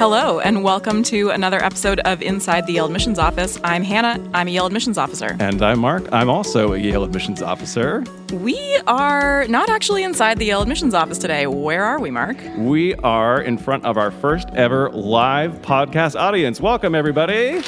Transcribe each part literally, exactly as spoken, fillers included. Hello, and welcome to another episode of Inside the Yale Admissions Office. I'm Hannah. I'm a Yale Admissions Officer. And I'm Mark. I'm also a Yale Admissions Officer. We are not actually inside the Yale Admissions Office today. Where are we, Mark? We are in front of our first ever live podcast audience. Welcome, everybody.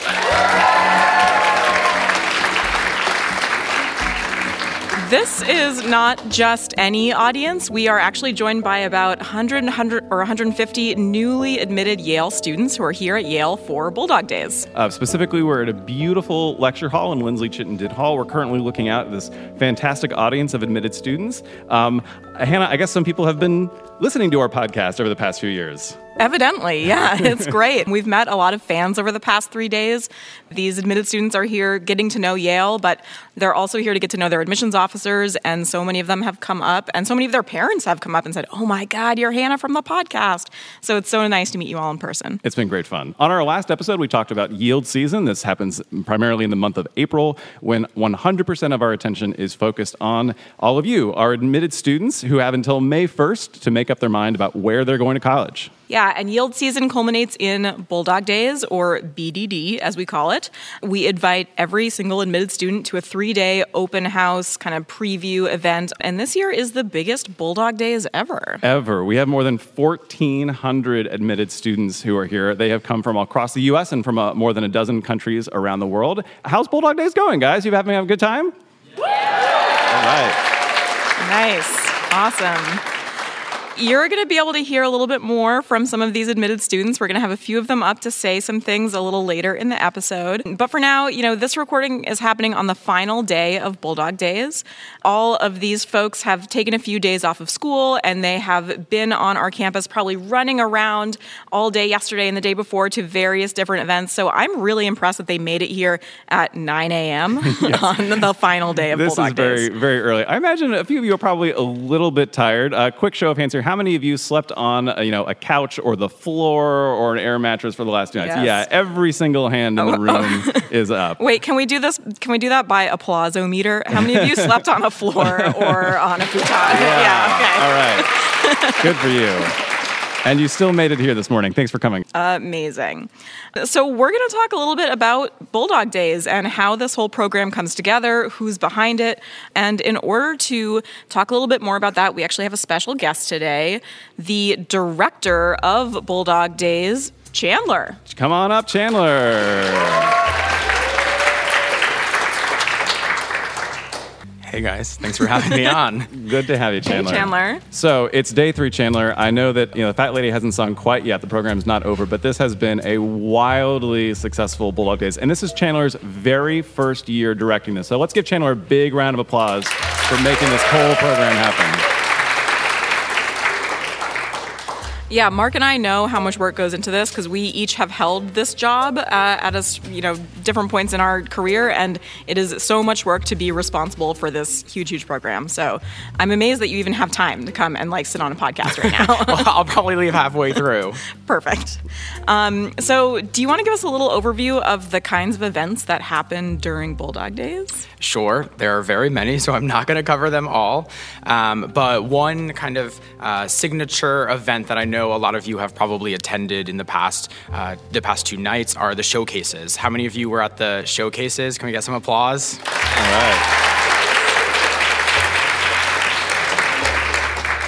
This is not just any audience. We are actually joined by about one hundred, one hundred or one hundred fifty newly admitted Yale students who are here at Yale for Bulldog Days. Uh, specifically, we're at a beautiful lecture hall in Linsly-Chittenden Hall. We're currently looking out at this fantastic audience of admitted students. Um, Hannah, I guess some people have been listening to our podcast over the past few years. Evidently, yeah, it's great. We've met a lot of fans over the past three days. These admitted students are here getting to know Yale, but they're also here to get to know their admissions officers, and so many of them have come up, and so many of their parents have come up and said, oh my God, you're Hannah from the podcast. So it's so nice to meet you all in person. It's been great fun. On our last episode, we talked about yield season. This happens primarily in the month of April, when one hundred percent of our attention is focused on all of you, our admitted students who have until May first to make up their mind about where they're going to college. Yeah, and yield season culminates in Bulldog Days, or B D D, as we call it. We invite every single admitted student to a three-day open house kind of preview event, and this year is the biggest Bulldog Days ever. Ever. We have more than fourteen hundred admitted students who are here. They have come from across the U S and from uh, more than a dozen countries around the world. How's Bulldog Days going, guys? You having a good time? Yeah. All right. Nice. Awesome. You're going to be able to hear a little bit more from some of these admitted students. We're going to have a few of them up to say some things a little later in the episode. But for now, you know, this recording is happening on the final day of Bulldog Days. All of these folks have taken a few days off of school, and they have been on our campus probably running around all day yesterday and the day before to various different events. So I'm really impressed that they made it here at nine a.m. Yes. On the final day of this Bulldog Days. This is very, very early. I imagine a few of you are probably a little bit tired. A quick show of hands here. How many of you slept on a, you know, a couch or the floor or an air mattress for the last two nights? Yes. Yeah, every single hand in oh, the room oh. is up. Wait, can we do this? Can we do that by applauseometer? How many of you slept on a floor or on a futon? Yeah. yeah, okay. All right. Good for you. And you still made it here this morning. Thanks for coming. Amazing. So we're going to talk a little bit about Bulldog Days and how this whole program comes together, who's behind it. And in order to talk a little bit more about that, we actually have a special guest today, the director of Bulldog Days, Chandler. Come on up, Chandler. Hey guys, thanks for having me on. Good to have you, Chandler. Hey, Chandler. So it's day three, Chandler. I know that, you know, the Fat Lady hasn't sung quite yet. The program's not over, but this has been a wildly successful Bulldog Days. And this is Chandler's very first year directing this. So let's give Chandler a big round of applause for making this whole program happen. Yeah, Mark and I know how much work goes into this because we each have held this job uh, at us, you know, different points in our career, and it is so much work to be responsible for this huge, huge program. So I'm amazed that you even have time to come and like sit on a podcast right now. Well, I'll probably leave halfway through. Perfect. Um, so do you want to give us a little overview of the kinds of events that happen during Bulldog Days? Sure. There are very many, so I'm not going to cover them all. Um, but one kind of uh, signature event that I know a lot of you have probably attended in the past, uh, the past two nights are the showcases. How many of you were at the showcases? Can we get some applause? All right.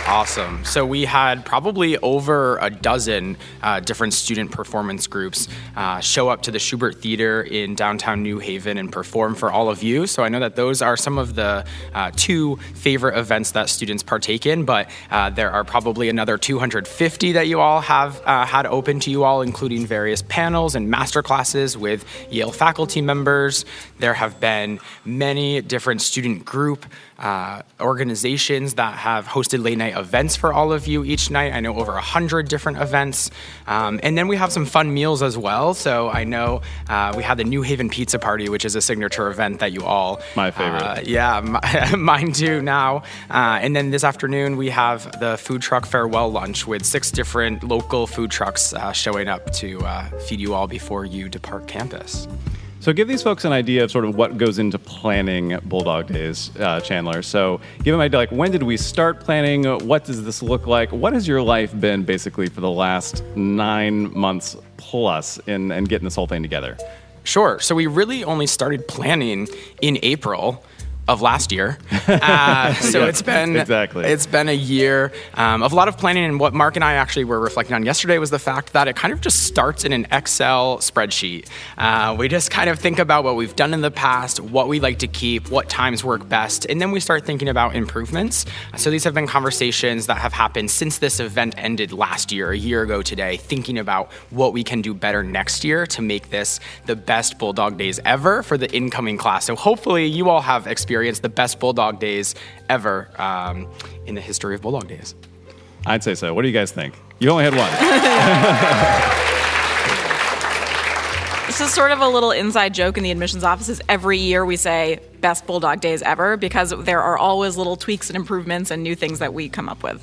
Awesome. So we had probably over a dozen uh, different student performance groups uh, show up to the Schubert Theater in downtown New Haven and perform for all of you. So I know that those are some of the uh, two favorite events that students partake in, but uh, there are probably another two hundred fifty that you all have uh, had open to you all, including various panels and master classes with Yale faculty members. There have been many different student group Uh, organizations that have hosted late night events for all of you each night. I know over a hundred different events. Um, and then we have some fun meals as well. So I know uh, we had the New Haven Pizza Party, which is a signature event that you all... My favorite. Uh, yeah, my, mine too now. Uh, and then this afternoon we have the food truck farewell lunch with six different local food trucks uh, showing up to uh, feed you all before you depart campus. So give these folks an idea of sort of what goes into planning Bulldog Days, uh, Chandler. So give them an idea, like, when did we start planning? What does this look like? What has your life been basically for the last nine months plus in, in getting this whole thing together? Sure. So we really only started planning in April of last year. Uh, so yeah, it's been exactly. it's been a year um, of a lot of planning. And what Mark and I actually were reflecting on yesterday was the fact that it kind of just starts in an Excel spreadsheet. Uh, we just kind of think about what we've done in the past, what we like to keep, what times work best, and then we start thinking about improvements. So these have been conversations that have happened since this event ended last year, a year ago today, thinking about what we can do better next year to make this the best Bulldog Days ever for the incoming class. So hopefully you all have experience the best Bulldog Days ever um, in the history of Bulldog Days. I'd say so. What do you guys think? You only had one. This is sort of a little inside joke in the admissions offices. Every year we say best Bulldog Days ever because there are always little tweaks and improvements and new things that we come up with.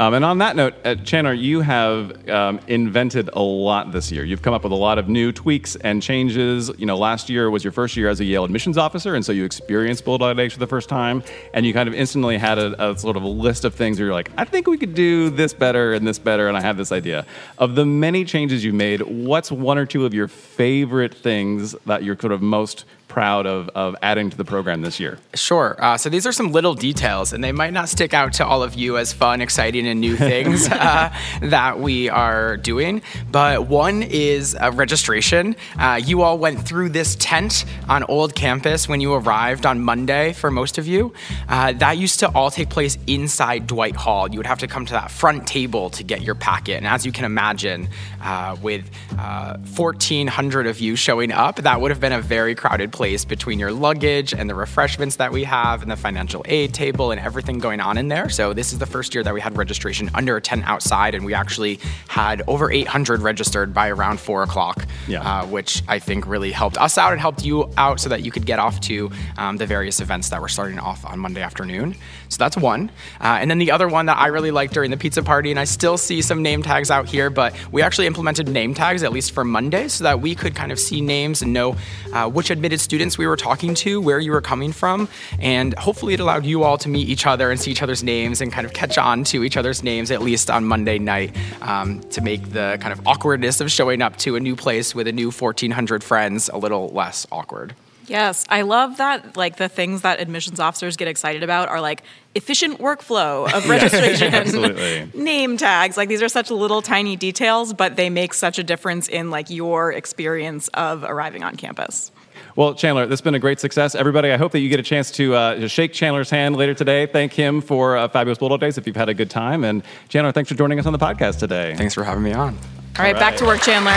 Um, and on that note, uh, Chandler, you have um, invented a lot this year. You've come up with a lot of new tweaks and changes. You know, last year was your first year as a Yale admissions officer, and so you experienced Bulldog Days for the first time, and you kind of instantly had a, a sort of a list of things where you're like, I think we could do this better and this better, and I have this idea. Of the many changes you made, what's one or two of your favorite things that you're sort of most proud of of adding to the program this year? Sure. Uh, so these are some little details, and they might not stick out to all of you as fun, exciting, and new things uh, that we are doing. But one is uh, registration. Uh, you all went through this tent on Old Campus when you arrived on Monday for most of you. Uh, that used to all take place inside Dwight Hall. You would have to come to that front table to get your packet. And as you can imagine, uh, with uh, fourteen hundred of you showing up, that would have been a very crowded place. place between your luggage and the refreshments that we have and the financial aid table and everything going on in there. So this is the first year that we had registration under a tent outside, and we actually had over eight hundred registered by around four o'clock, yeah. uh, which I think really helped us out and helped you out so that you could get off to um, the various events that were starting off on Monday afternoon. So that's one. Uh, and then the other one that I really liked during the pizza party, and I still see some name tags out here, but we actually implemented name tags, at least for Monday, so that we could kind of see names and know uh, which admitted students we were talking to, where you were coming from, and hopefully it allowed you all to meet each other and see each other's names and kind of catch on to each other's names, at least on Monday night, um, to make the kind of awkwardness of showing up to a new place with a new fourteen hundred friends a little less awkward. Yes, I love that, like, the things that admissions officers get excited about are, like, efficient workflow of registration, absolutely. Name tags. Like, these are such little tiny details, but they make such a difference in, like, your experience of arriving on campus. Well, Chandler, this has been a great success. Everybody, I hope that you get a chance to uh, shake Chandler's hand later today. Thank him for uh, Fabulous Bulldog Days if you've had a good time. And Chandler, thanks for joining us on the podcast today. Thanks for having me on. All right, All right. Back to work, Chandler.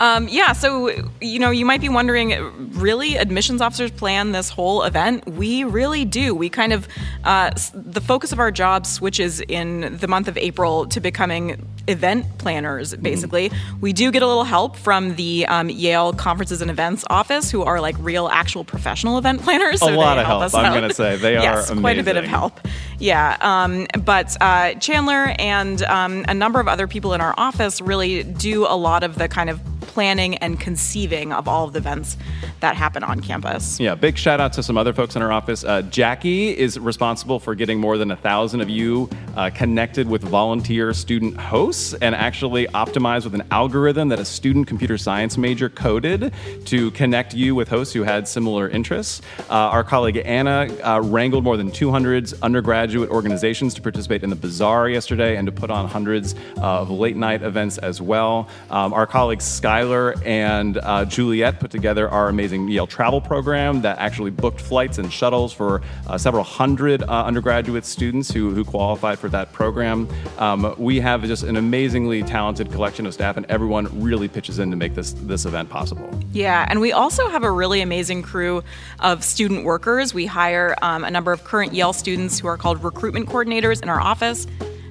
Um, yeah, so, you know, you might be wondering, really, admissions officers plan this whole event? We really do. We kind of, uh, the focus of our job switches in the month of April to becoming event planners, basically. Mm-hmm. We do get a little help from the um, Yale Conferences and Events Office, who are, like, real, actual professional event planners. So a lot of help, I'm going to say. They yes, are amazing. Yes, quite a bit of help. Yeah, um, but uh, Chandler and um, a number of other people in our office really do a lot of the kind of planning and conceiving of all of the events that happen on campus. Yeah, big shout out to some other folks in our office. Uh, Jackie is responsible for getting more than a thousand of you uh, connected with volunteer student hosts and actually optimized with an algorithm that a student computer science major coded to connect you with hosts who had similar interests. Uh, our colleague Anna uh, wrangled more than two hundred undergraduate organizations to participate in the bazaar yesterday and to put on hundreds of late night events as well. Um, our colleague Scott Tyler and uh, Juliet put together our amazing Yale travel program that actually booked flights and shuttles for uh, several hundred uh, undergraduate students who, who qualified for that program. Um, we have just an amazingly talented collection of staff, and everyone really pitches in to make this, this event possible. Yeah, and we also have a really amazing crew of student workers. We hire um, a number of current Yale students who are called recruitment coordinators in our office.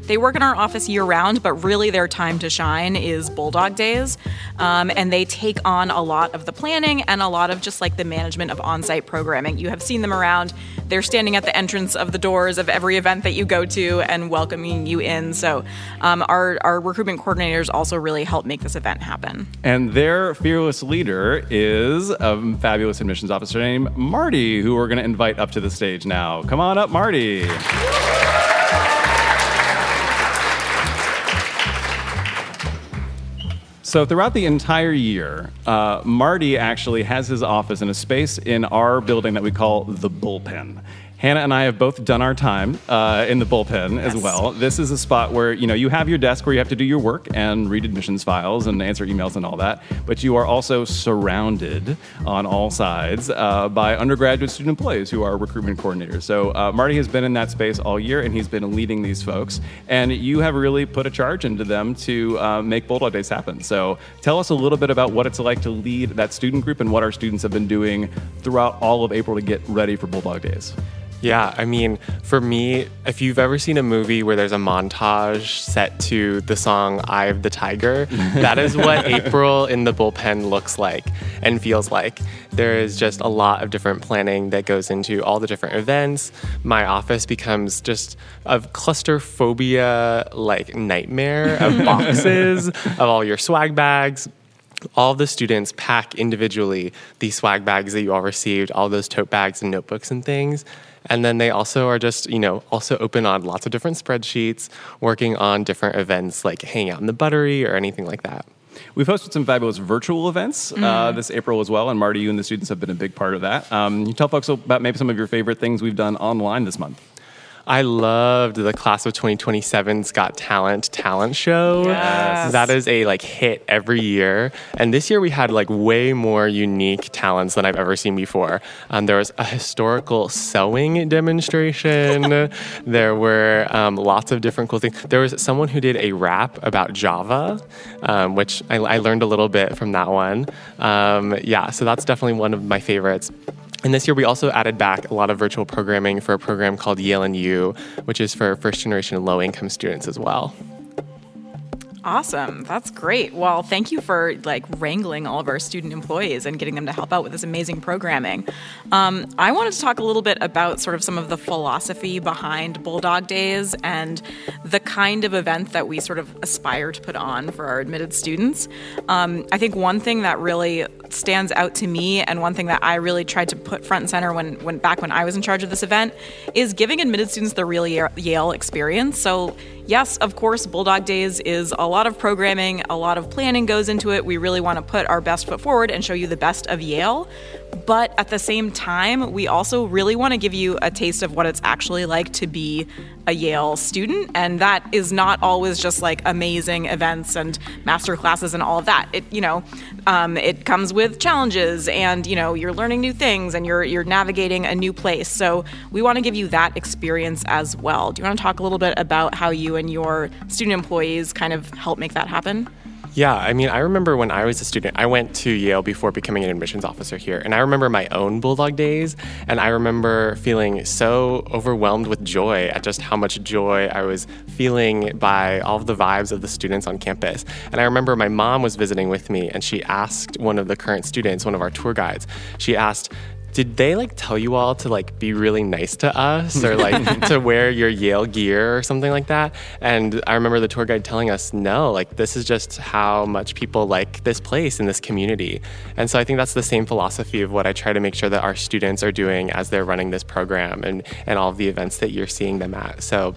They work in our office year-round, but really their time to shine is Bulldog Days, um, and they take on a lot of the planning and a lot of just like the management of on-site programming. You have seen them around. They're standing at the entrance of the doors of every event that you go to and welcoming you in. So um, our, our recruitment coordinators also really help make this event happen. And their fearless leader is a fabulous admissions officer named Marty, who we're going to invite up to the stage now. Come on up, Marty. So throughout the entire year, uh, Marty actually has his office in a space in our building that we call the bullpen. Hannah and I have both done our time uh, in the bullpen yes. as well. This is a spot where, you know, you have your desk where you have to do your work and read admissions files and answer emails and all that, but you are also surrounded on all sides uh, by undergraduate student employees who are recruitment coordinators. So uh, Marty has been in that space all year, and he's been leading these folks, and you have really put a charge into them to uh, make Bulldog Days happen. So tell us a little bit about what it's like to lead that student group and what our students have been doing throughout all of April to get ready for Bulldog Days. Yeah, I mean, for me, if you've ever seen a movie where there's a montage set to the song Eye of the Tiger, that is what April in the bullpen looks like and feels like. There is just a lot of different planning that goes into all the different events. My office becomes just a claustrophobia like nightmare of boxes, of all your swag bags. All the students pack individually the swag bags that you all received, all those tote bags and notebooks and things. And then they also are just, you know, also open on lots of different spreadsheets, working on different events like hanging out in the buttery or anything like that. We've hosted some fabulous virtual events mm-hmm. uh, this April as well, and Marty, you and the students have been a big part of that. Um, you tell folks about maybe some of your favorite things we've done online this month. I loved the class of twenty twenty-seven's Got Talent talent show. Yes. That is a like hit every year. And this year we had like way more unique talents than I've ever seen before. Um, there was a historical sewing demonstration. There were um, lots of different cool things. There was someone who did a rap about Java, um, which I, I learned a little bit from that one. Um, yeah, so that's definitely one of my favorites. And this year, we also added back a lot of virtual programming for a program called Yale and U, which is for first-generation low-income students as well. Awesome. That's great. Well, thank you for like wrangling all of our student employees and getting them to help out with this amazing programming. Um, I wanted to talk a little bit about sort of some of the philosophy behind Bulldog Days and the kind of event that we sort of aspire to put on for our admitted students. Um, I think one thing that really stands out to me and one thing that I really tried to put front and center when, when back when I was in charge of this event is giving admitted students the real Yale experience. So yes, of course, Bulldog Days is a lot of programming, a lot of planning goes into it. We really want to put our best foot forward and show you the best of Yale. But at the same time, we also really want to give you a taste of what it's actually like to be a Yale student. And that is not always just like amazing events and master classes and all of that. It, you know, um, it comes with challenges and, you know, you're learning new things and you're, you're navigating a new place. So we want to give you that experience as well. Do you want to talk a little bit about how you and your student employees kind of help make that happen? Yeah, I mean, I remember when I was a student, I went to Yale before becoming an admissions officer here, and I remember my own Bulldog Days, and I remember feeling so overwhelmed with joy at just how much joy I was feeling by all of the vibes of the students on campus. And I remember my mom was visiting with me, and she asked one of the current students, one of our tour guides, she asked, did they like tell you all to like be really nice to us or like to wear your Yale gear or something like that? And I remember the tour guide telling us, no, like this is just how much people like this place and this community. And so I think that's the same philosophy of what I try to make sure that our students are doing as they're running this program and, and all of the events that you're seeing them at. So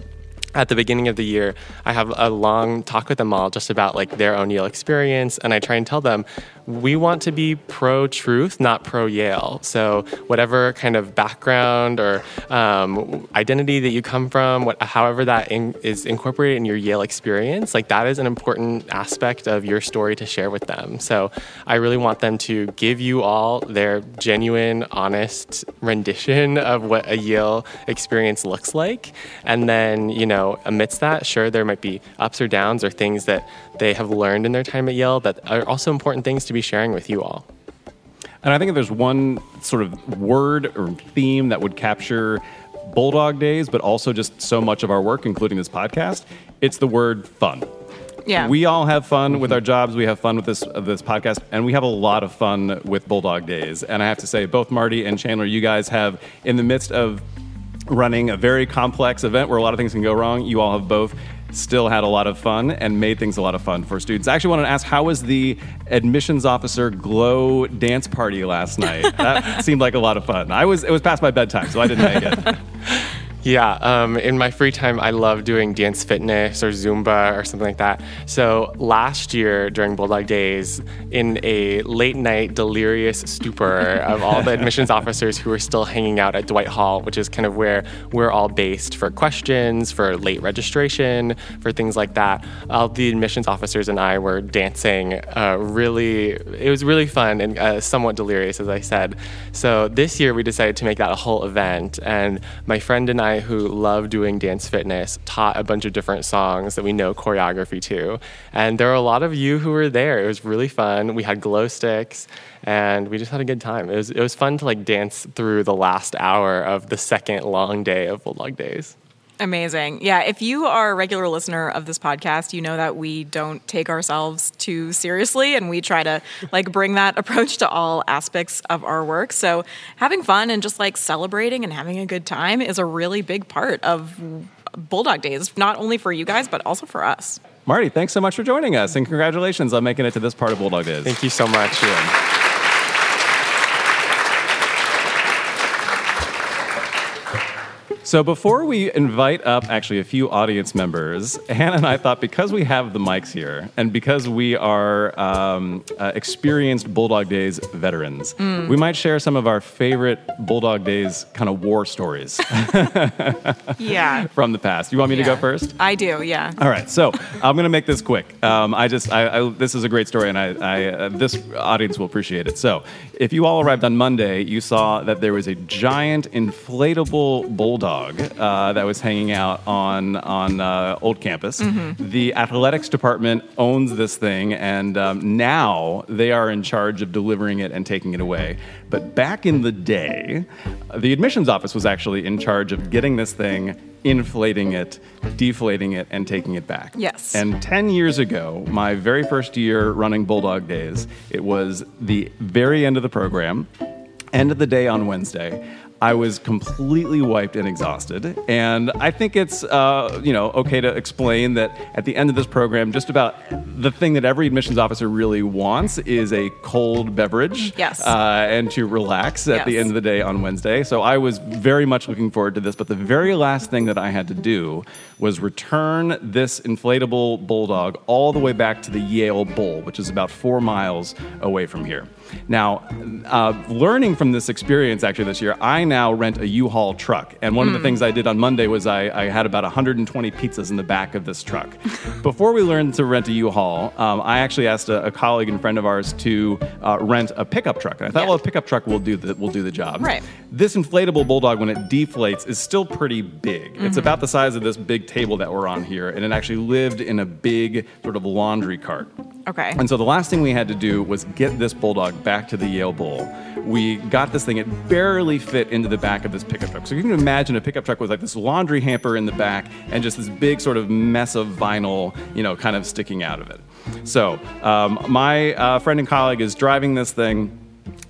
at the beginning of the year, I have a long talk with them all just about like their own Yale experience. And I try and tell them, we want to be pro-truth, not pro-Yale. So whatever kind of background or um, identity that you come from, what, however that in, is incorporated in your Yale experience, like that is an important aspect of your story to share with them. So I really want them to give you all their genuine, honest rendition of what a Yale experience looks like. And then, you know, amidst that, sure, there might be ups or downs or things that they have learned in their time at Yale that are also important things to be sharing with you all. And I think if there's one sort of word or theme that would capture Bulldog Days, but also just so much of our work, including this podcast, it's the word fun. Yeah. We all have fun with our jobs. We have fun with this uh, this podcast, and we have a lot of fun with Bulldog Days. And I have to say, both Marty and Chandler, you guys have, in the midst of running a very complex event where a lot of things can go wrong, you all have both still had a lot of fun and made things a lot of fun for students. I actually wanted to ask, how was the admissions officer glow dance party last night? That seemed like a lot of fun. I was it was past my bedtime, so I didn't make it. Yeah, um, in my free time, I love doing dance fitness or Zumba or something like that. So last year during Bulldog Days, in a late night delirious stupor of all the admissions officers who were still hanging out at Dwight Hall, which is kind of where we're all based for questions, for late registration, for things like that, all the admissions officers and I were dancing. Uh, really, it was really fun and uh, somewhat delirious, as I said. So this year we decided to make that a whole event, and my friend and I, who love doing dance fitness, taught a bunch of different songs that we know choreography to. And there were a lot of you who were there. It was really fun. We had glow sticks and we just had a good time. It was it was fun to like dance through the last hour of the second long day of Bulldog Days. Amazing. Yeah, if you are a regular listener of this podcast, you know that we don't take ourselves too seriously, and we try to like bring that approach to all aspects of our work. So having fun and just like celebrating and having a good time is a really big part of Bulldog Days, not only for you guys, but also for us. Marty, thanks so much for joining us, and congratulations on making it to this part of Bulldog Days. Thank you so much. Yeah. So before we invite up actually a few audience members, Hannah and I thought, because we have the mics here and because we are um, uh, experienced Bulldog Days veterans, mm. we might share some of our favorite Bulldog Days kind of war stories yeah. from the past. You want me yeah. to go first? I do, yeah. All right, so I'm going to make this quick. Um, I just, I, I, this is a great story, and I, I uh, this audience will appreciate it. So if you all arrived on Monday, you saw that there was a giant inflatable bulldog Uh, that was hanging out on on uh, old campus. Mm-hmm. The athletics department owns this thing, and um, now they are in charge of delivering it and taking it away. But back in the day, the admissions office was actually in charge of getting this thing, inflating it, deflating it, and taking it back. Yes. And ten years ago, my very first year running Bulldog Days, it was the very end of the program, end of the day on Wednesday. I was completely wiped and exhausted, and I think it's uh, you know okay to explain that at the end of this program, just about the thing that every admissions officer really wants is a cold beverage, yes, uh, and to relax at yes. the end of the day on Wednesday. So I was very much looking forward to this, but the very last thing that I had to do was return this inflatable bulldog all the way back to the Yale Bowl, which is about four miles away from here. Now, uh, learning from this experience actually this year, I now rent a U-Haul truck. And one mm. of the things I did on Monday was I, I had about one hundred twenty pizzas in the back of this truck. Before we learned to rent a U-Haul, um, I actually asked a, a colleague and friend of ours to uh, rent a pickup truck. And I thought, yeah. well, a pickup truck will do the, will do the job. Right. This inflatable bulldog, when it deflates, is still pretty big. Mm-hmm. It's about the size of this big table that we're on here. And it actually lived in a big sort of laundry cart. Okay. And so the last thing we had to do was get this bulldog back to the Yale Bowl. We got this thing. It barely fit into the back of this pickup truck. So you can imagine a pickup truck with like this laundry hamper in the back and just this big sort of mess of vinyl, you know, kind of sticking out of it. So um, my uh, friend and colleague is driving this thing,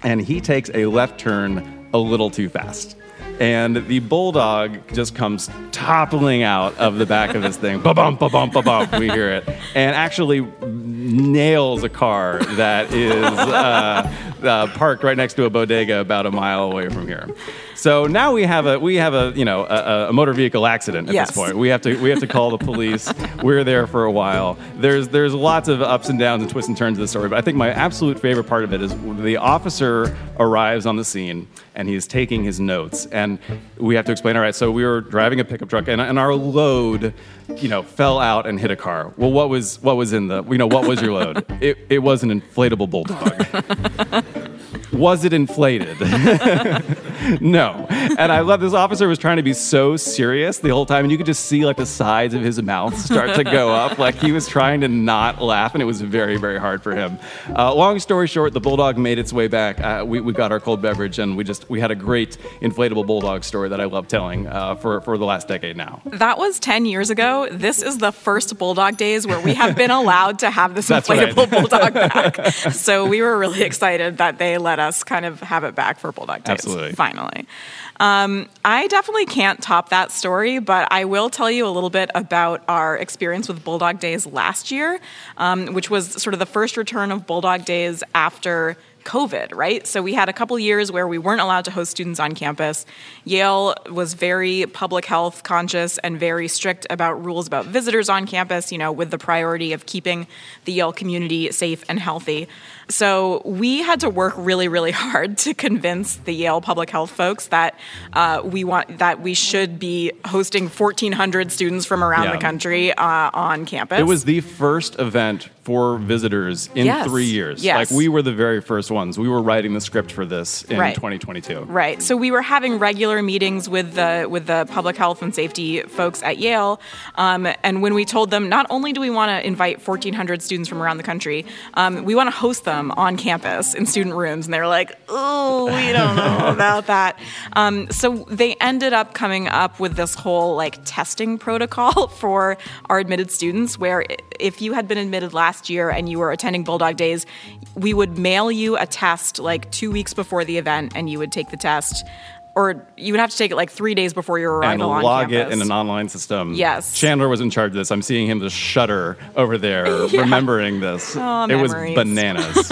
and he takes a left turn a little too fast. And the bulldog just comes toppling out of the back of this thing. Ba-bump, ba-bump, ba-bump, we hear it. And actually nails a car that is uh, uh, parked right next to a bodega about a mile away from here. So now we have a we have a you know a, a motor vehicle accident at yes. this point. We have to we have to call the police. We're there for a while. There's there's lots of ups and downs and twists and turns of the story, but I think my absolute favorite part of it is the officer arrives on the scene and he's taking his notes, and we have to explain. All right, so we were driving a pickup truck, and, and our load, you know, fell out and hit a car. Well, what was what was in the you know what was your load? It it was an inflatable bulldog. was it inflated? No. And I love this officer was trying to be so serious the whole time, and you could just see like the sides of his mouth start to go up. Like he was trying to not laugh, and it was very, very hard for him. Uh, long story short, the Bulldog made its way back. Uh, we, we got our cold beverage, and we just we had a great inflatable Bulldog story that I love telling uh, for, for the last decade now. That was ten years ago. This is the first Bulldog Days where we have been allowed to have this inflatable Bulldog back. So we were really excited that they let us kind of have it back for Bulldog Days. Absolutely. Finally. Um, I definitely can't top that story, but I will tell you a little bit about our experience with Bulldog Days last year, um, which was sort of the first return of Bulldog Days after COVID, right? So we had a couple years where we weren't allowed to host students on campus. Yale was very public health conscious and very strict about rules about visitors on campus, you know, with the priority of keeping the Yale community safe and healthy. So we had to work really, really hard to convince the Yale public health folks that uh, we want that we should be hosting fourteen hundred students from around yeah. the country uh, on campus. It was the first event for visitors in yes. three years. Yes. Like we were the very first ones. We were writing the script for this in right. twenty twenty-two. Right. So we were having regular meetings with the with the public health and safety folks at Yale, um, and when we told them, not only do we want to invite fourteen hundred students from around the country, um, we want to host them on campus in student rooms, and they were like, oh, we don't know about that. Um, so they ended up coming up with this whole like testing protocol for our admitted students, where if you had been admitted last year and you were attending Bulldog Days, we would mail you a test like two weeks before the event, and you would take the test. Or you would have to take it like three days before your arrival on campus. And log it in an online system. Yes. Chandler was in charge of this. I'm seeing him just shudder over there, yeah. remembering this. Oh, it was bananas.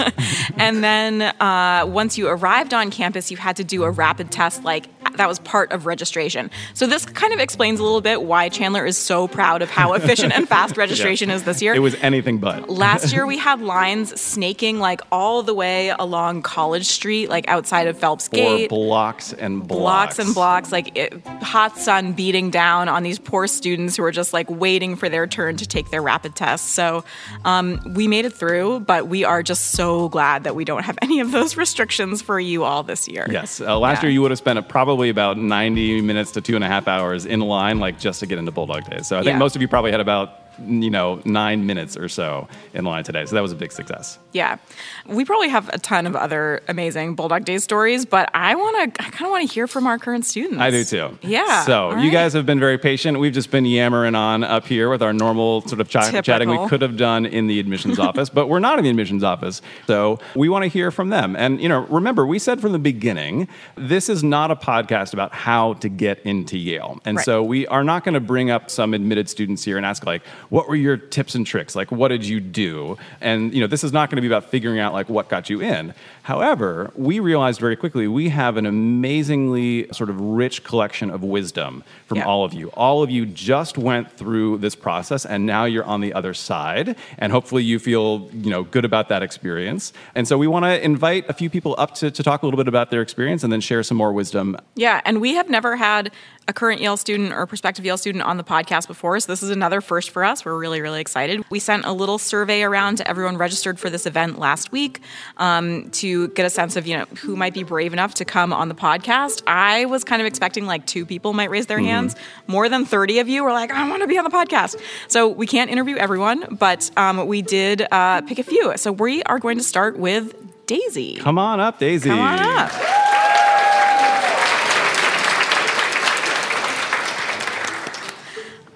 And then uh, once you arrived on campus, you had to do a rapid test, like that was part of registration. So this kind of explains a little bit why Chandler is so proud of how efficient and fast registration yeah. is this year. It was anything but. Last year we had lines snaking like all the way along College Street, like outside of Phelps Gate. Or blocks and blocks. Blocks and blocks, like it, hot sun beating down on these poor students who are just like waiting for their turn to take their rapid test. So um, we made it through, but we are just so glad that we don't have any of those restrictions for you all this year. Yes. Uh, last yeah. year you would have spent a, probably about ninety minutes to two and a half hours in line, like just to get into Bulldog Days. So I think yeah. most of you probably had about you know, nine minutes or so in line today. So that was a big success. Yeah. We probably have a ton of other amazing Bulldog Day stories, but I want to, I kind of want to hear from our current students. I do too. Yeah. So all you right. guys have been very patient. We've just been yammering on up here with our normal sort of ch- chatting we could have done in the admissions office, but we're not in the admissions office. So we want to hear from them. And, you know, remember we said from the beginning, this is not a podcast about how to get into Yale. And right. so we are not going to bring up some admitted students here and ask like, what were your tips and tricks? Like, what did you do? And, you know, this is not going to be about figuring out, like, what got you in. However, we realized very quickly we have an amazingly sort of rich collection of wisdom from yeah. all of you. All of you just went through this process, and now you're on the other side. And hopefully you feel, you know, good about that experience. And so we want to invite a few people up to, to talk a little bit about their experience and then share some more wisdom. Yeah, and we have never had a current Yale student or prospective Yale student on the podcast before, so this is another first for us. We're really, really excited. We sent a little survey around to everyone registered for this event last week um, to get a sense of, you know, who might be brave enough to come on the podcast. I was kind of expecting like two people might raise their mm-hmm. hands. More than thirty of you were like, I want to be on the podcast. So we can't interview everyone, but um, we did uh, pick a few. So we are going to start with Daisy. Come on up, Daisy. Come on up.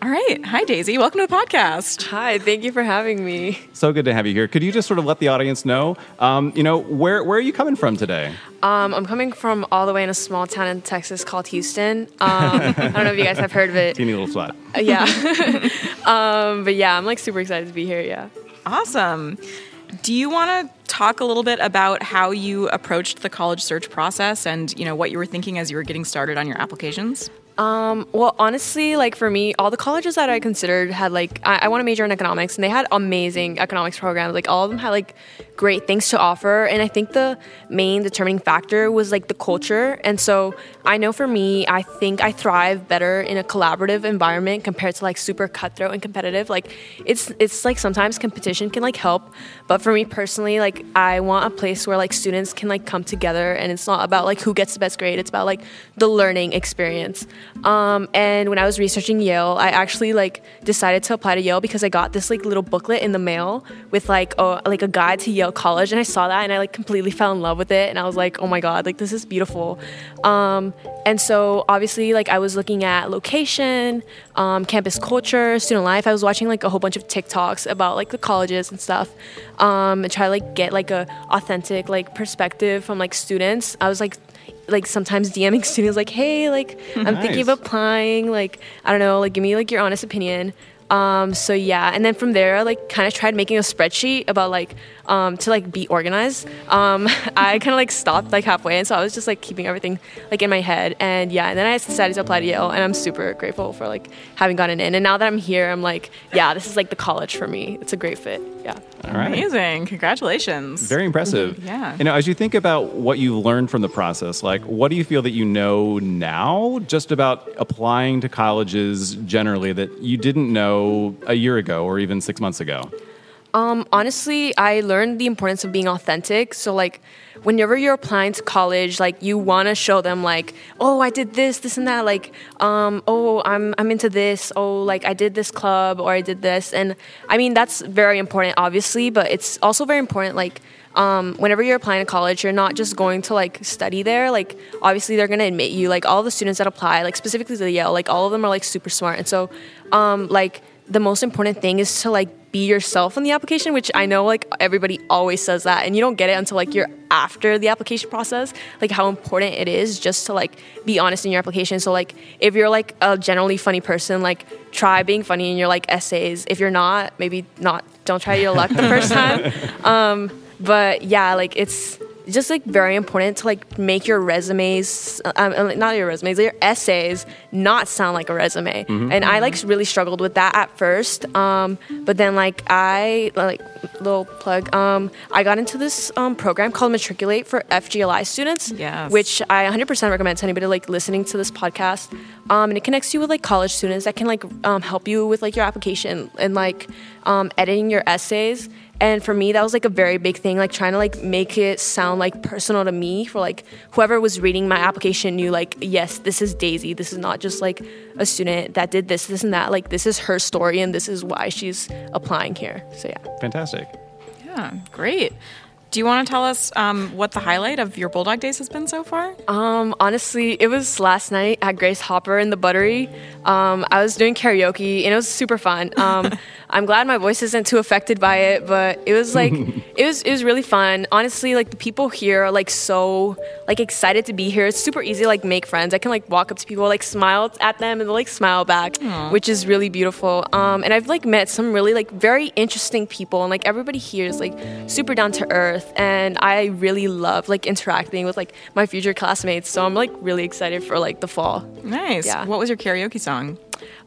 All right. Hi, Daisy. Welcome to the podcast. Hi. Thank you for having me. So good to have you here. Could you just sort of let the audience know, um, you know, where, where are you coming from today? Um, I'm coming from all the way in a small town in Texas called Houston. Um, I don't know if you guys have heard of it. Teeny little spot. Uh, yeah. um, but yeah, I'm like super excited to be here. Yeah. Awesome. Do you want to talk a little bit about how you approached the college search process and, you know, what you were thinking as you were getting started on your applications? Um, well, honestly, like for me, all the colleges that I considered had like, I, I want to major in economics, and they had amazing economics programs. Like all of them had like great things to offer. And I think the main determining factor was like the culture. And so I know for me, I think I thrive better in a collaborative environment compared to like super cutthroat and competitive. Like it's, it's like sometimes competition can like help, but for me personally, like I want a place where like students can like come together, and it's not about like who gets the best grade. It's about like the learning experience. Um, and when I was researching Yale, I actually like decided to apply to Yale because I got this like little booklet in the mail with like, oh, like a guide to Yale College, and I saw that and I like completely fell in love with it, and I was like, oh my god, like this is beautiful. Um and so obviously like I was looking at location, um campus culture, student life. I was watching like a whole bunch of TikToks about like the colleges and stuff, um and try to like get like a authentic like perspective from like students. I was like like sometimes DMing students like, hey, like I'm nice. thinking of applying, like I don't know, like give me like your honest opinion. Um, so yeah, and then from there, I like kind of tried making a spreadsheet about like, um, to like be organized. Um, I kind of like stopped like halfway, and so I was just like keeping everything like in my head, and yeah, and then I decided to apply to Yale, and I'm super grateful for like having gotten in. And now that I'm here, I'm like, yeah, this is like the college for me. It's a great fit. Yeah. All right. Amazing. Congratulations. Very impressive. Mm-hmm. Yeah. You know, as you think about what you've learned from the process, like what do you feel that you know now just about applying to colleges generally that you didn't know a year ago or even six months ago? Um, honestly, I learned the importance of being authentic. So like whenever you're applying to college, like you want to show them like, oh, I did this, this and that. Like, um, oh, I'm, I'm into this. Oh, like I did this club, or I did this. And I mean, that's very important, obviously, but it's also very important. Like, um, whenever you're applying to college, you're not just going to like study there. Like, obviously they're going to admit you. Like all the students that apply, like specifically to Yale, like all of them are like super smart. And so, um, like the most important thing is to like be yourself on the application, which I know like everybody always says that, and you don't get it until like you're after the application process, like how important it is just to like be honest in your application. So like if you're like a generally funny person, like try being funny in your like essays. If you're not, maybe not, don't try your luck the first time. Um, but yeah, like it's just like very important to like make your resumes, um, not your resumes, your essays not sound like a resume. Mm-hmm. And I like really struggled with that at first. Um, but then like I, like little plug, um, I got into this um, program called Matriculate for F G L I students, yes. which I one hundred percent recommend to anybody like listening to this podcast. Um, and it connects you with like college students that can like um, help you with like your application and like um, editing your essays. And for me, that was like a very big thing, like trying to like make it sound like personal to me, for like whoever was reading my application knew like, yes, this is Daisy. This is not just like a student that did this, this and that. Like this is her story, and this is why she's applying here. So yeah. Fantastic. Yeah, great. Do you want to tell us um, what the highlight of your Bulldog Days has been so far? Um, honestly, it was last night at Grace Hopper in the Buttery. Um, I was doing karaoke, and it was super fun. Um, I'm glad my voice isn't too affected by it, but it was like it was it was really fun. Honestly, like the people here are like so like excited to be here. It's super easy to like make friends. I can like walk up to people, like smile at them, and they'll like smile back, Aww. Which is really beautiful. Um, and I've like met some really like very interesting people, and like everybody here is like super down to earth. And I really love like interacting with like my future classmates, so I'm like really excited for like the fall. Nice. Yeah. What was your karaoke song?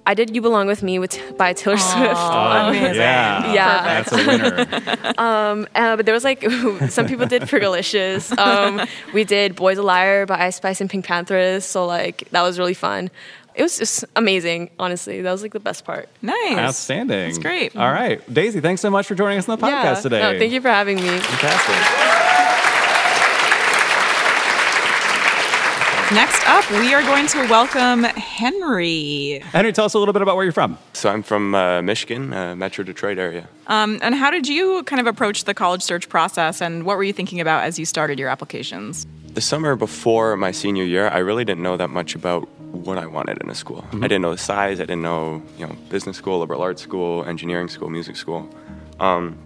I did "You Belong With Me" with by Taylor Aww, Swift. Oh, amazing. Yeah, yeah. That's a winner. um, uh, but there was like some people did "Fergalicious." Um, we did "Boy's a Liar" by Ice Spice and Pink Panthers. So like that was really fun. It was just amazing, honestly. That was like the best part. Nice. Outstanding. That's great. All right. Daisy, thanks so much for joining us on the podcast yeah, today. No, thank you for having me. Fantastic. Next up, we are going to welcome Henry. Henry, tell us a little bit about where you're from. So I'm from uh, Michigan, uh, Metro Detroit area. Um, and how did you kind of approach the college search process, and what were you thinking about as you started your applications? The summer before my senior year, I really didn't know that much about what I wanted in a school. Mm-hmm. I didn't know the size. I didn't know, you know, business school, liberal arts school, engineering school, music school. Um,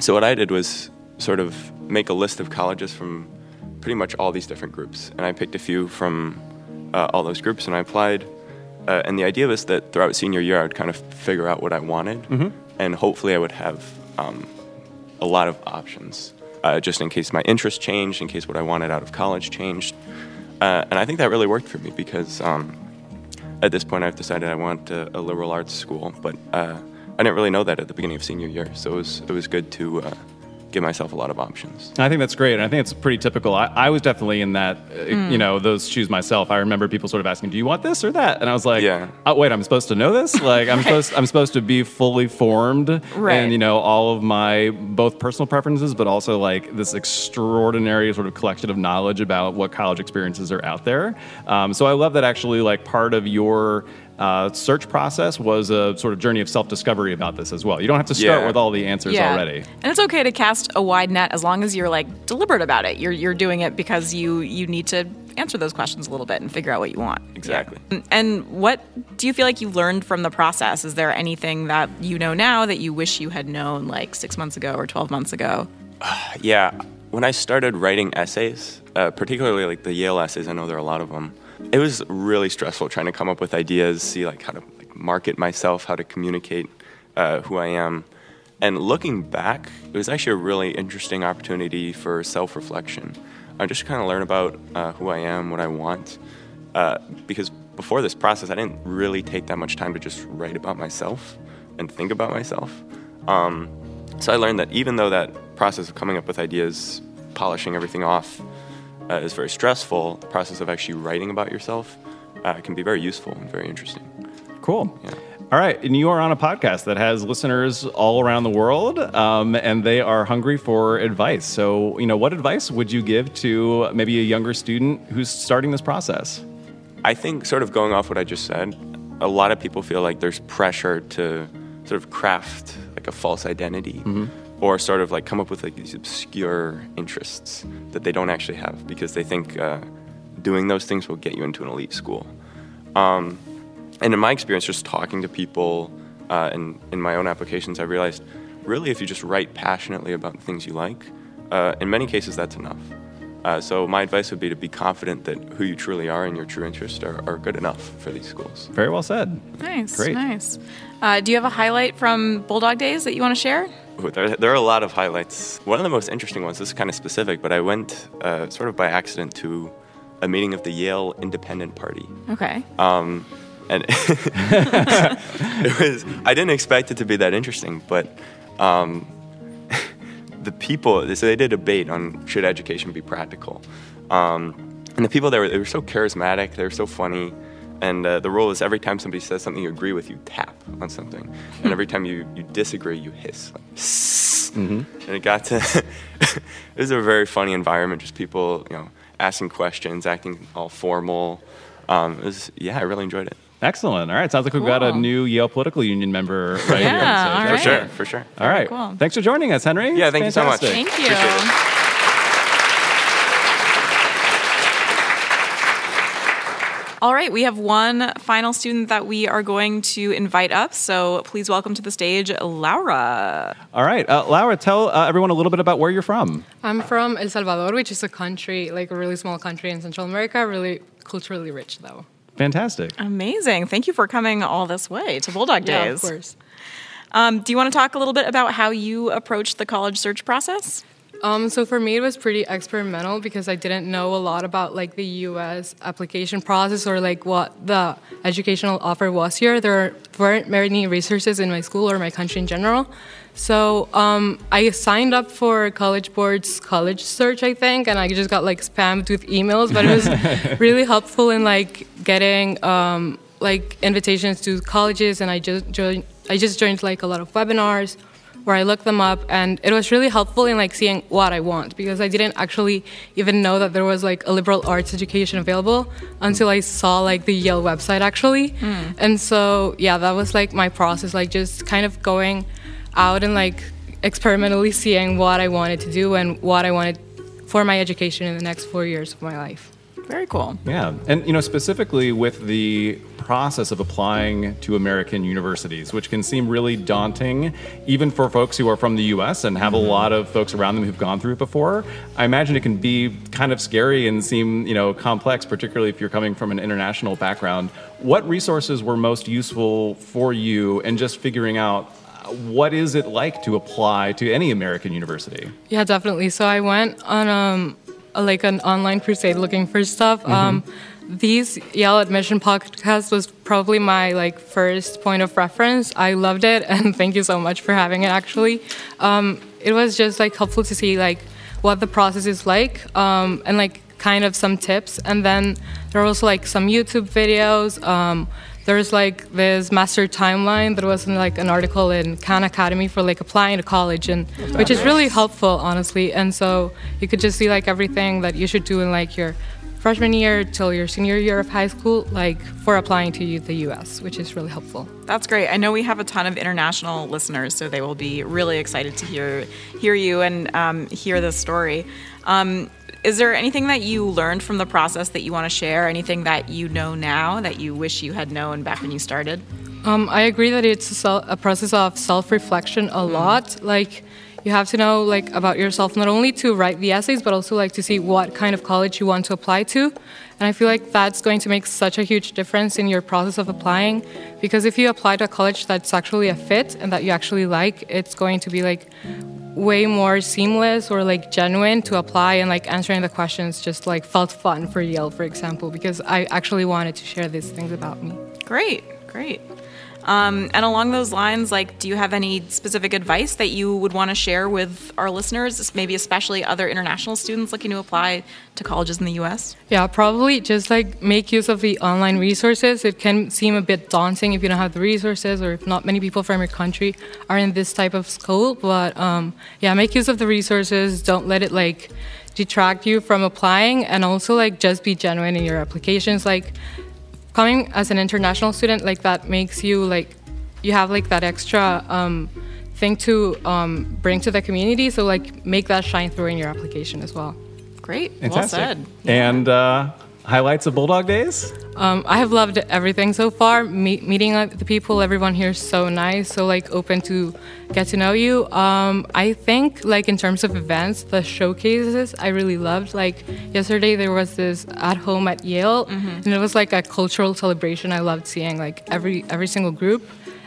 so what I did was sort of make a list of colleges from pretty much all these different groups. And I picked a few from uh, all those groups, and I applied. Uh, and the idea was that throughout senior year, I would kind of figure out what I wanted. Mm-hmm. And hopefully I would have um, a lot of options, uh, just in case my interest changed, in case what I wanted out of college changed. Uh, and I think that really worked for me because um, at this point I've decided I want a, a liberal arts school, but uh, I didn't really know that at the beginning of senior year, so it was it was good to uh, give myself a lot of options. I think that's great, and I think it's pretty typical. I, I was definitely in that, uh, mm. you know, those shoes myself. I remember people sort of asking, "Do you want this or that?" And I was like, yeah. "Oh, wait, I'm supposed to know this? Like, I'm right. supposed I'm supposed to be fully formed, right. and you know, all of my both personal preferences, but also like this extraordinary sort of collection of knowledge about what college experiences are out there." Um, so I love that actually, like, part of your Uh, search process was a sort of journey of self-discovery about this as well. You don't have to start yeah. with all the answers yeah. already. And it's okay to cast a wide net as long as you're like deliberate about it. You're you're doing it because you you need to answer those questions a little bit and figure out what you want. Exactly. Yeah. And what do you feel like you learned from the process? Is there anything that you know now that you wish you had known like six months ago or twelve months ago? Uh, yeah. When I started writing essays, uh, particularly like the Yale essays, I know there are a lot of them, it was really stressful trying to come up with ideas, see like how to like, market myself, how to communicate uh, who I am. And looking back, it was actually a really interesting opportunity for self-reflection. I just kind of learn about uh, who I am, what I want, uh, because before this process, I didn't really take that much time to just write about myself and think about myself. Um, so I learned that even though that process of coming up with ideas, polishing everything off, Uh, is very stressful, the process of actually writing about yourself uh, can be very useful and very interesting. Cool. Yeah. All right. And you are on a podcast that has listeners all around the world, um, and they are hungry for advice. So, you know, what advice would you give to maybe a younger student who's starting this process? I think sort of going off what I just said, a lot of people feel like there's pressure to sort of craft like a false identity. Mm-hmm. Or sort of like come up with like these obscure interests that they don't actually have because they think uh, doing those things will get you into an elite school. Um, and in my experience, just talking to people uh, and in my own applications, I realized really if you just write passionately about the things you like, uh, in many cases that's enough. Uh, so my advice would be to be confident that who you truly are and your true interests are, are good enough for these schools. Very well said. Nice, Great. nice. Uh, do you have a highlight from Bulldog Days that you want to share? There, there are a lot of highlights. One of the most interesting ones, this is kind of specific, but I went uh, sort of by accident to a meeting of the Yale Independent Party. Okay. Um, and it was, I didn't expect it to be that interesting, but um, the people, so they did a debate on should education be practical. Um, and the people there, they were so charismatic, they were so funny. And uh, the rule is every time somebody says something you agree with, you tap on something. And every time you, you disagree, you hiss. Like, mm-hmm. And it got to, it was a very funny environment, just people, you know, asking questions, acting all formal. Um, it was, yeah, I really enjoyed it. Excellent. All right. Sounds like we've cool. got a new Yale Political Union member right yeah, here. So, for right. sure, for sure. All Very right. Cool. Thanks for joining us, Henry. Yeah, it's thank fantastic. you so much. Thank you. Appreciate it. All right, we have one final student that we are going to invite up, so please welcome to the stage, Laura. All right, uh, Laura, tell uh, everyone a little bit about where you're from. I'm from El Salvador, which is a country, like a really small country in Central America, really culturally rich, though. Fantastic. Amazing. Thank you for coming all this way to Bulldog Days. Yeah, of course. Um, do you want to talk a little bit about how you approached the college search process? Um, so for me, it was pretty experimental because I didn't know a lot about like the U S application process or like what the educational offer was here. There weren't many resources in my school or my country in general. So um, I signed up for College Board's College Search, I think, and I just got like spammed with emails. But it was really helpful in like getting um, like invitations to colleges, and I just joined. I just joined like a lot of webinars where I looked them up, and it was really helpful in like seeing what I want because I didn't actually even know that there was like a liberal arts education available until I saw like the Yale website actually. Mm. And so yeah, that was like my process, like just kind of going out and like experimentally seeing what I wanted to do and what I wanted for my education in the next four years of my life. Very cool. Yeah. And, you know, specifically with the process of applying to American universities, which can seem really daunting, even for folks who are from the U S and have mm-hmm. a lot of folks around them who've gone through it before, I imagine it can be kind of scary and seem, you know, complex, particularly if you're coming from an international background. What resources were most useful for you in just figuring out what is it like to apply to any American university? Yeah, definitely. So I went on um like an online crusade looking for stuff. Mm-hmm. Um, These Yale Admission Podcast was probably my like first point of reference. I loved it, and thank you so much for having it. Actually, um, it was just like helpful to see like what the process is like, um, and like kind of some tips. And then there were also like some YouTube videos. Um, There's like this master timeline. There was like an article in Khan Academy for like applying to college, and which is really helpful, honestly. And so you could just see like everything that you should do in like your freshman year till your senior year of high school, like for applying to the U S, which is really helpful. That's great. I know we have a ton of international listeners, so they will be really excited to hear hear you and um, hear this story. Um, Is there anything that you learned from the process that you want to share? Anything that you know now that you wish you had known back when you started? Um, I agree that it's a, self, a process of self-reflection a lot. Like, you have to know like about yourself, not only to write the essays, but also like to see what kind of college you want to apply to. And I feel like that's going to make such a huge difference in your process of applying, because if you apply to a college that's actually a fit and that you actually like, it's going to be like way more seamless or like genuine to apply, and like answering the questions just like felt fun for Yale, for example, because I actually wanted to share these things about me. Great, great. Um, and along those lines, like, do you have any specific advice that you would want to share with our listeners, maybe especially other international students looking to apply to colleges in the U S? Yeah, probably just like make use of the online resources. It can seem a bit daunting if you don't have the resources, or if not many people from your country are in this type of school. But um, yeah, make use of the resources. Don't let it like detract you from applying, and also like just be genuine in your applications. Like, coming as an international student, like that makes you like, you have like that extra um, thing to um, bring to the community. So like make that shine through in your application as well. Great, fantastic. Well said. Yeah. And uh, highlights of Bulldog Days? Um, I have loved everything so far. Me- meeting uh, the people, everyone here is so nice, so like open to get to know you. Um, I think like in terms of events, the showcases I really loved. Like yesterday there was this At Home at Yale, mm-hmm. and it was like a cultural celebration. I loved seeing like every every single group,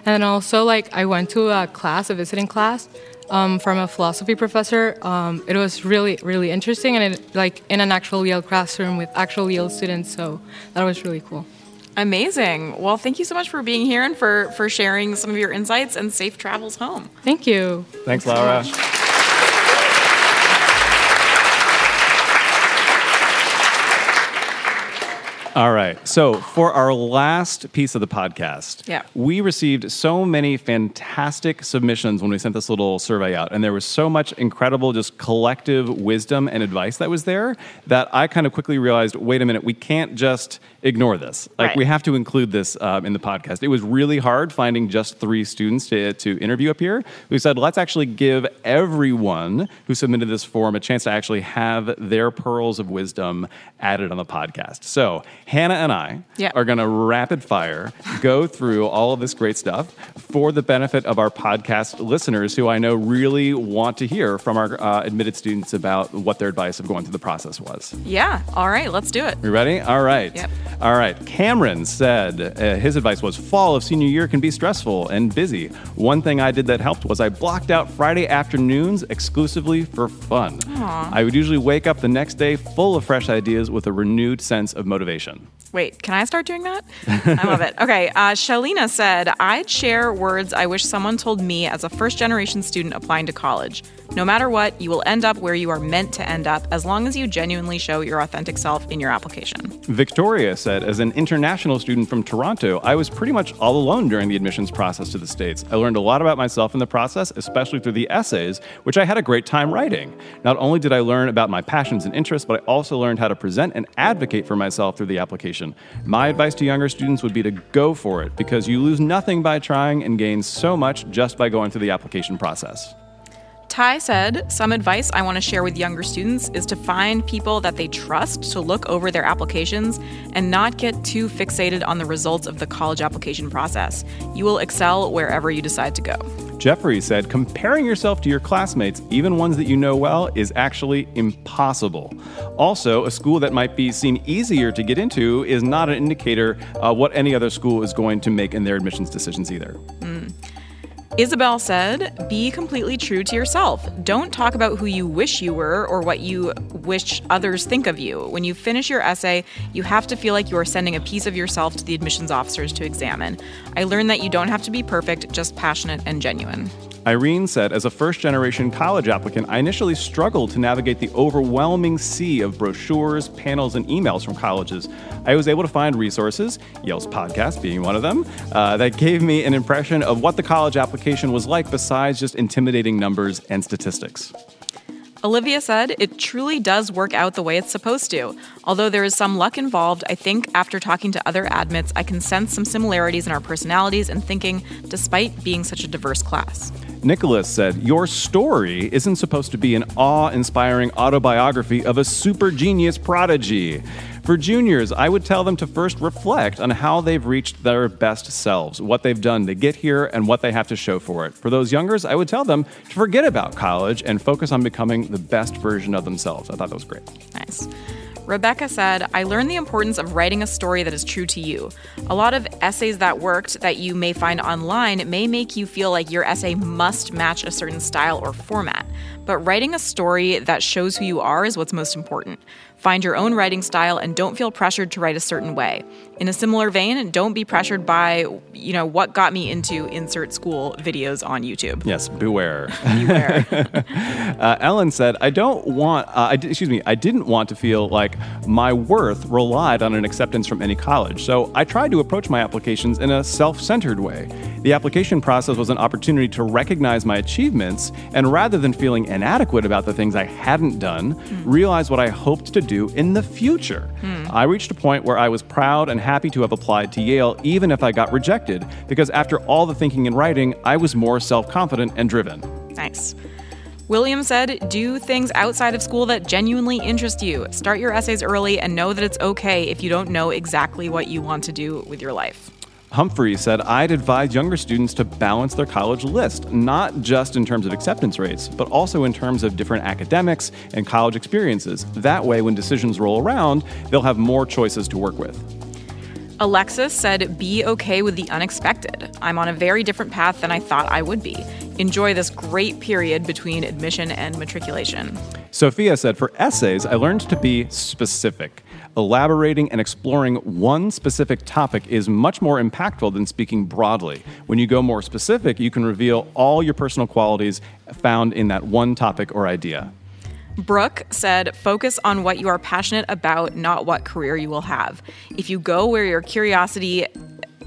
and also like I went to a class, a visiting class, um, from a philosophy professor. Um, it was really really interesting, and it, like in an actual Yale classroom with actual Yale students. So that was really cool. Amazing. Well, thank you so much for being here and for, for sharing some of your insights, and safe travels home. Thank you. Thanks, Thanks Laura. So All right. So for our last piece of the podcast, yeah. we received so many fantastic submissions when we sent this little survey out. And there was so much incredible just collective wisdom and advice that was there that I kind of quickly realized, wait a minute, we can't just ignore this. Like, right. we have to include this um, in the podcast. It was really hard finding just three students to, to interview up here. We said, let's actually give everyone who submitted this form a chance to actually have their pearls of wisdom added on the podcast. So Hannah and I yep. are going to rapid fire go through all of this great stuff for the benefit of our podcast listeners, who I know really want to hear from our uh, admitted students about what their advice of going through the process was. Yeah. All right. Let's do it. You ready? All right. Yep. All right. Cameron said uh, his advice was, fall of senior year can be stressful and busy. One thing I did that helped was I blocked out Friday afternoons exclusively for fun. Aww. I would usually wake up the next day full of fresh ideas with a renewed sense of motivation. Wait, can I start doing that? I love it. Okay, uh, Shalina said, I'd share words I wish someone told me as a first-generation student applying to college. No matter what, you will end up where you are meant to end up, as long as you genuinely show your authentic self in your application. Victoria said, as an international student from Toronto, I was pretty much all alone during the admissions process to the States. I learned a lot about myself in the process, especially through the essays, which I had a great time writing. Not only did I learn about my passions and interests, but I also learned how to present and advocate for myself through the application. My advice to younger students would be to go for it, because you lose nothing by trying and gain so much just by going through the application process. Ty said, some advice I want to share with younger students is to find people that they trust to look over their applications and not get too fixated on the results of the college application process. You will excel wherever you decide to go. Jeffrey said, comparing yourself to your classmates, even ones that you know well, is actually impossible. Also, a school that might be seen easier to get into is not an indicator of what any other school is going to make in their admissions decisions either. Mm. Isabel said, be completely true to yourself. Don't talk about who you wish you were or what you wish others think of you. When you finish your essay, you have to feel like you are sending a piece of yourself to the admissions officers to examine. I learned that you don't have to be perfect, just passionate and genuine. Irene said, as a first-generation college applicant, I initially struggled to navigate the overwhelming sea of brochures, panels, and emails from colleges. I was able to find resources, Yale's podcast being one of them, uh, that gave me an impression of what the college application was like besides just intimidating numbers and statistics. Olivia said, it truly does work out the way it's supposed to. Although there is some luck involved, I think after talking to other admits, I can sense some similarities in our personalities and thinking, despite being such a diverse class. Nicholas said, your story isn't supposed to be an awe-inspiring autobiography of a super genius prodigy. For juniors, I would tell them to first reflect on how they've reached their best selves, what they've done to get here, and what they have to show for it. For those youngers, I would tell them to forget about college and focus on becoming the best version of themselves. I thought that was great. Nice. Rebecca said, I learned the importance of writing a story that is true to you. A lot of essays that worked that you may find online may make you feel like your essay must match a certain style or format. But writing a story that shows who you are is what's most important. Find your own writing style and don't feel pressured to write a certain way. In a similar vein, don't be pressured by, you know, what got me into insert school videos on YouTube. Yes, beware. beware. uh, Ellen said, I don't want, uh, I, excuse me, I didn't want to feel like my worth relied on an acceptance from any college. So I tried to approach my applications in a self-centered way. The application process was an opportunity to recognize my achievements and rather than feeling inadequate about the things I hadn't done, mm. realize what I hoped to do in the future. Mm. I reached a point where I was proud and happy to have applied to Yale even if I got rejected because after all the thinking and writing, I was more self-confident and driven. Nice. William said, do things outside of school that genuinely interest you. Start your essays early and know that it's okay if you don't know exactly what you want to do with your life. Humphrey said, I'd advise younger students to balance their college list, not just in terms of acceptance rates, but also in terms of different academics and college experiences. That way, when decisions roll around, they'll have more choices to work with. Alexis said, be okay with the unexpected. I'm on a very different path than I thought I would be. Enjoy this great period between admission and matriculation. Sophia said, for essays, I learned to be specific. Elaborating and exploring one specific topic is much more impactful than speaking broadly. When you go more specific, you can reveal all your personal qualities found in that one topic or idea. Brooke said, focus on what you are passionate about, not what career you will have. If you go where your curiosity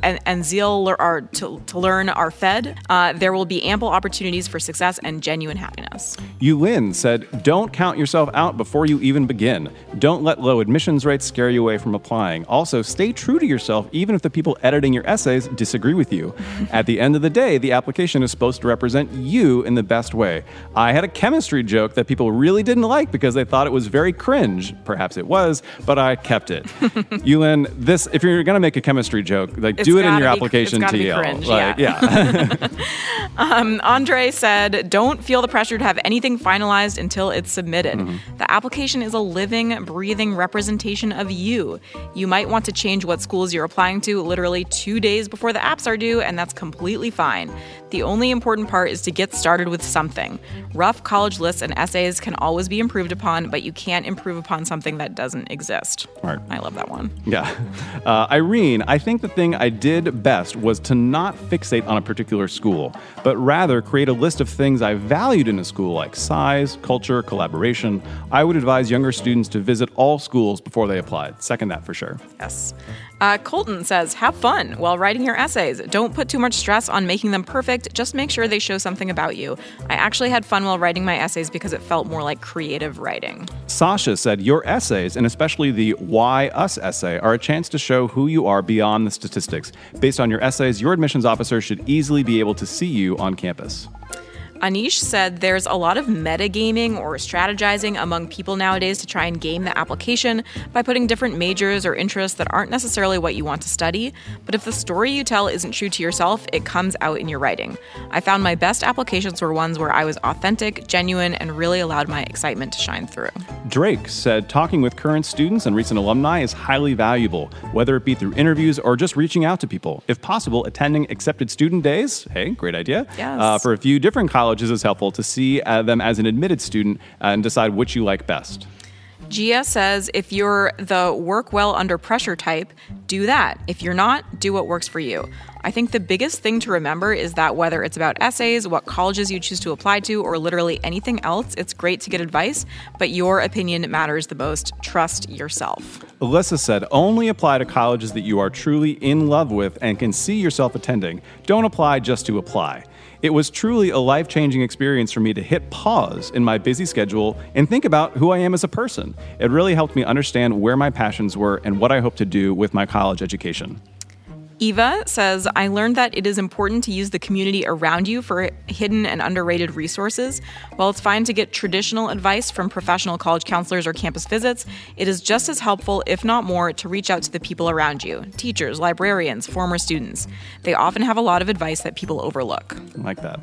and, and zeal are to, to learn are fed, uh, there will be ample opportunities for success and genuine happiness. Yulin said, don't count yourself out before you even begin. Don't let low admissions rates scare you away from applying. Also, stay true to yourself even if the people editing your essays disagree with you. At the end of the day, the application is supposed to represent you in the best way. I had a chemistry joke that people really didn't like because they thought it was very cringe. Perhaps it was, but I kept it. Yulin, this, if you're going to make a chemistry joke, like, do Do it in your application to Yale. Like, yeah. yeah. um, Andre said, don't feel the pressure to have anything finalized until it's submitted. Mm-hmm. The application is a living, breathing representation of you. You might want to change what schools you're applying to literally two days before the apps are due, and that's completely fine. The only important part is to get started with something. Rough college lists and essays can always be improved upon, but you can't improve upon something that doesn't exist. Right. I love that one. Yeah. Uh, Irene, I think the thing I did best was to not fixate on a particular school, but rather create a list of things I valued in a school like size, culture, collaboration. I would advise younger students to visit all schools before they applied. Second that for sure. Yes. Uh, Colton says, have fun while writing your essays. Don't put too much stress on making them perfect. Just make sure they show something about you. I actually had fun while writing my essays because it felt more like creative writing. Sasha said, your essays, and especially the Why Us essay, are a chance to show who you are beyond the statistics. Based on your essays, your admissions officer should easily be able to see you on campus. Anish said there's a lot of metagaming or strategizing among people nowadays to try and game the application by putting different majors or interests that aren't necessarily what you want to study, but if the story you tell isn't true to yourself, it comes out in your writing. I found my best applications were ones where I was authentic, genuine, and really allowed my excitement to shine through. Drake said talking with current students and recent alumni is highly valuable, whether it be through interviews or just reaching out to people. If possible, attending accepted student days, hey, great idea, yes. uh, for a few different colleges is helpful to see uh, them as an admitted student and decide which you like best. Gia says if you're the work well under pressure type, do that. If you're not, do what works for you. I think the biggest thing to remember is that whether it's about essays, what colleges you choose to apply to, or literally anything else, it's great to get advice, but your opinion matters the most. Trust yourself. Alyssa said, only apply to colleges that you are truly in love with and can see yourself attending. Don't apply just to apply. It was truly a life-changing experience for me to hit pause in my busy schedule and think about who I am as a person. It really helped me understand where my passions were and what I hope to do with my college education. Eva says, I learned that it is important to use the community around you for hidden and underrated resources. While it's fine to get traditional advice from professional college counselors or campus visits, it is just as helpful, if not more, to reach out to the people around you, teachers, librarians, former students. They often have a lot of advice that people overlook. I like that.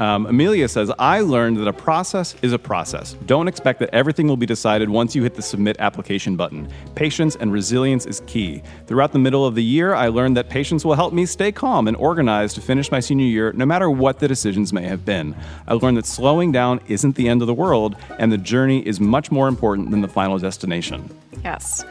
Um, Amelia says, I learned that a process is a process. Don't expect that everything will be decided once you hit the submit application button. Patience and resilience is key. Throughout the middle of the year, I learned that patience will help me stay calm and organized to finish my senior year, no matter what the decisions may have been. I learned that slowing down isn't the end of the world, and the journey is much more important than the final destination. Yes.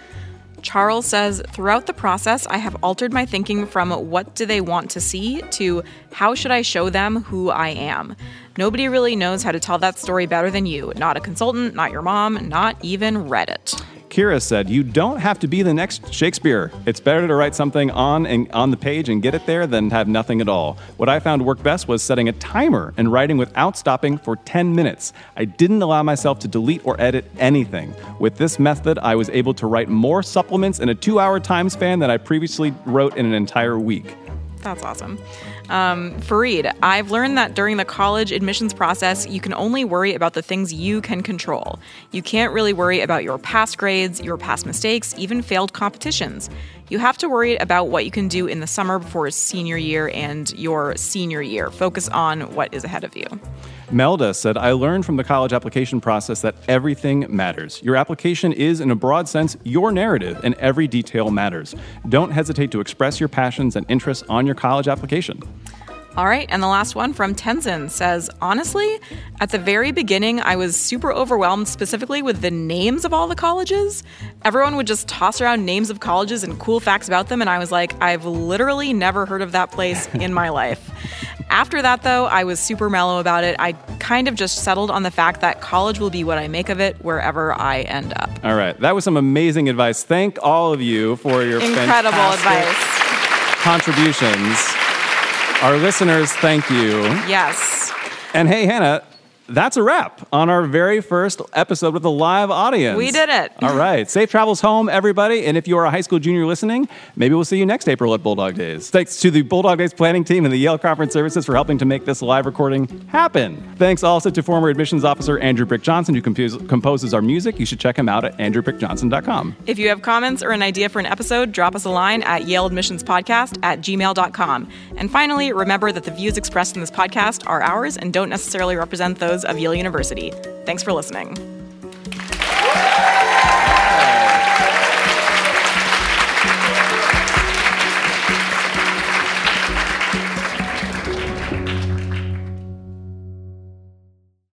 Charles says, throughout the process, I have altered my thinking from what do they want to see to how should I show them who I am? Nobody really knows how to tell that story better than you. Not a consultant, not your mom, not even Reddit. Kira said, you don't have to be the next Shakespeare. It's better to write something on and on the page and get it there than have nothing at all. What I found worked best was setting a timer and writing without stopping for ten minutes. I didn't allow myself to delete or edit anything. With this method, I was able to write more supplements in a two-hour time span than I previously wrote in an entire week. That's awesome. Um, Fareed, I've learned that during the college admissions process, you can only worry about the things you can control. You can't really worry about your past grades, your past mistakes, even failed competitions. You have to worry about what you can do in the summer before senior year and your senior year. Focus on what is ahead of you. Melda said, I learned from the college application process that everything matters. Your application is, in a broad sense, your narrative, and every detail matters. Don't hesitate to express your passions and interests on your college application. All right, and the last one from Tenzin says, honestly, at the very beginning, I was super overwhelmed specifically with the names of all the colleges. Everyone would just toss around names of colleges and cool facts about them, and I was like, I've literally never heard of that place in my life. After that, though, I was super mellow about it. I kind of just settled on the fact that college will be what I make of it wherever I end up. All right, that was some amazing advice. Thank all of you for your incredible advice contributions. Our listeners, thank you. Yes. And hey, Hannah, that's a wrap on our very first episode with a live audience. We did it. All right. Safe travels home, everybody. And if you are a high school junior listening, maybe we'll see you next April at Bulldog Days. Thanks to the Bulldog Days planning team and the Yale Conference Services for helping to make this live recording happen. Thanks also to former admissions officer Andrew Brick Johnson, who compos- composes our music. You should check him out at andrew brick johnson dot com. If you have comments or an idea for an episode, drop us a line at yale admissions podcast at gmail dot com. And finally, remember that the views expressed in this podcast are ours and don't necessarily represent those of Yale University. Thanks for listening.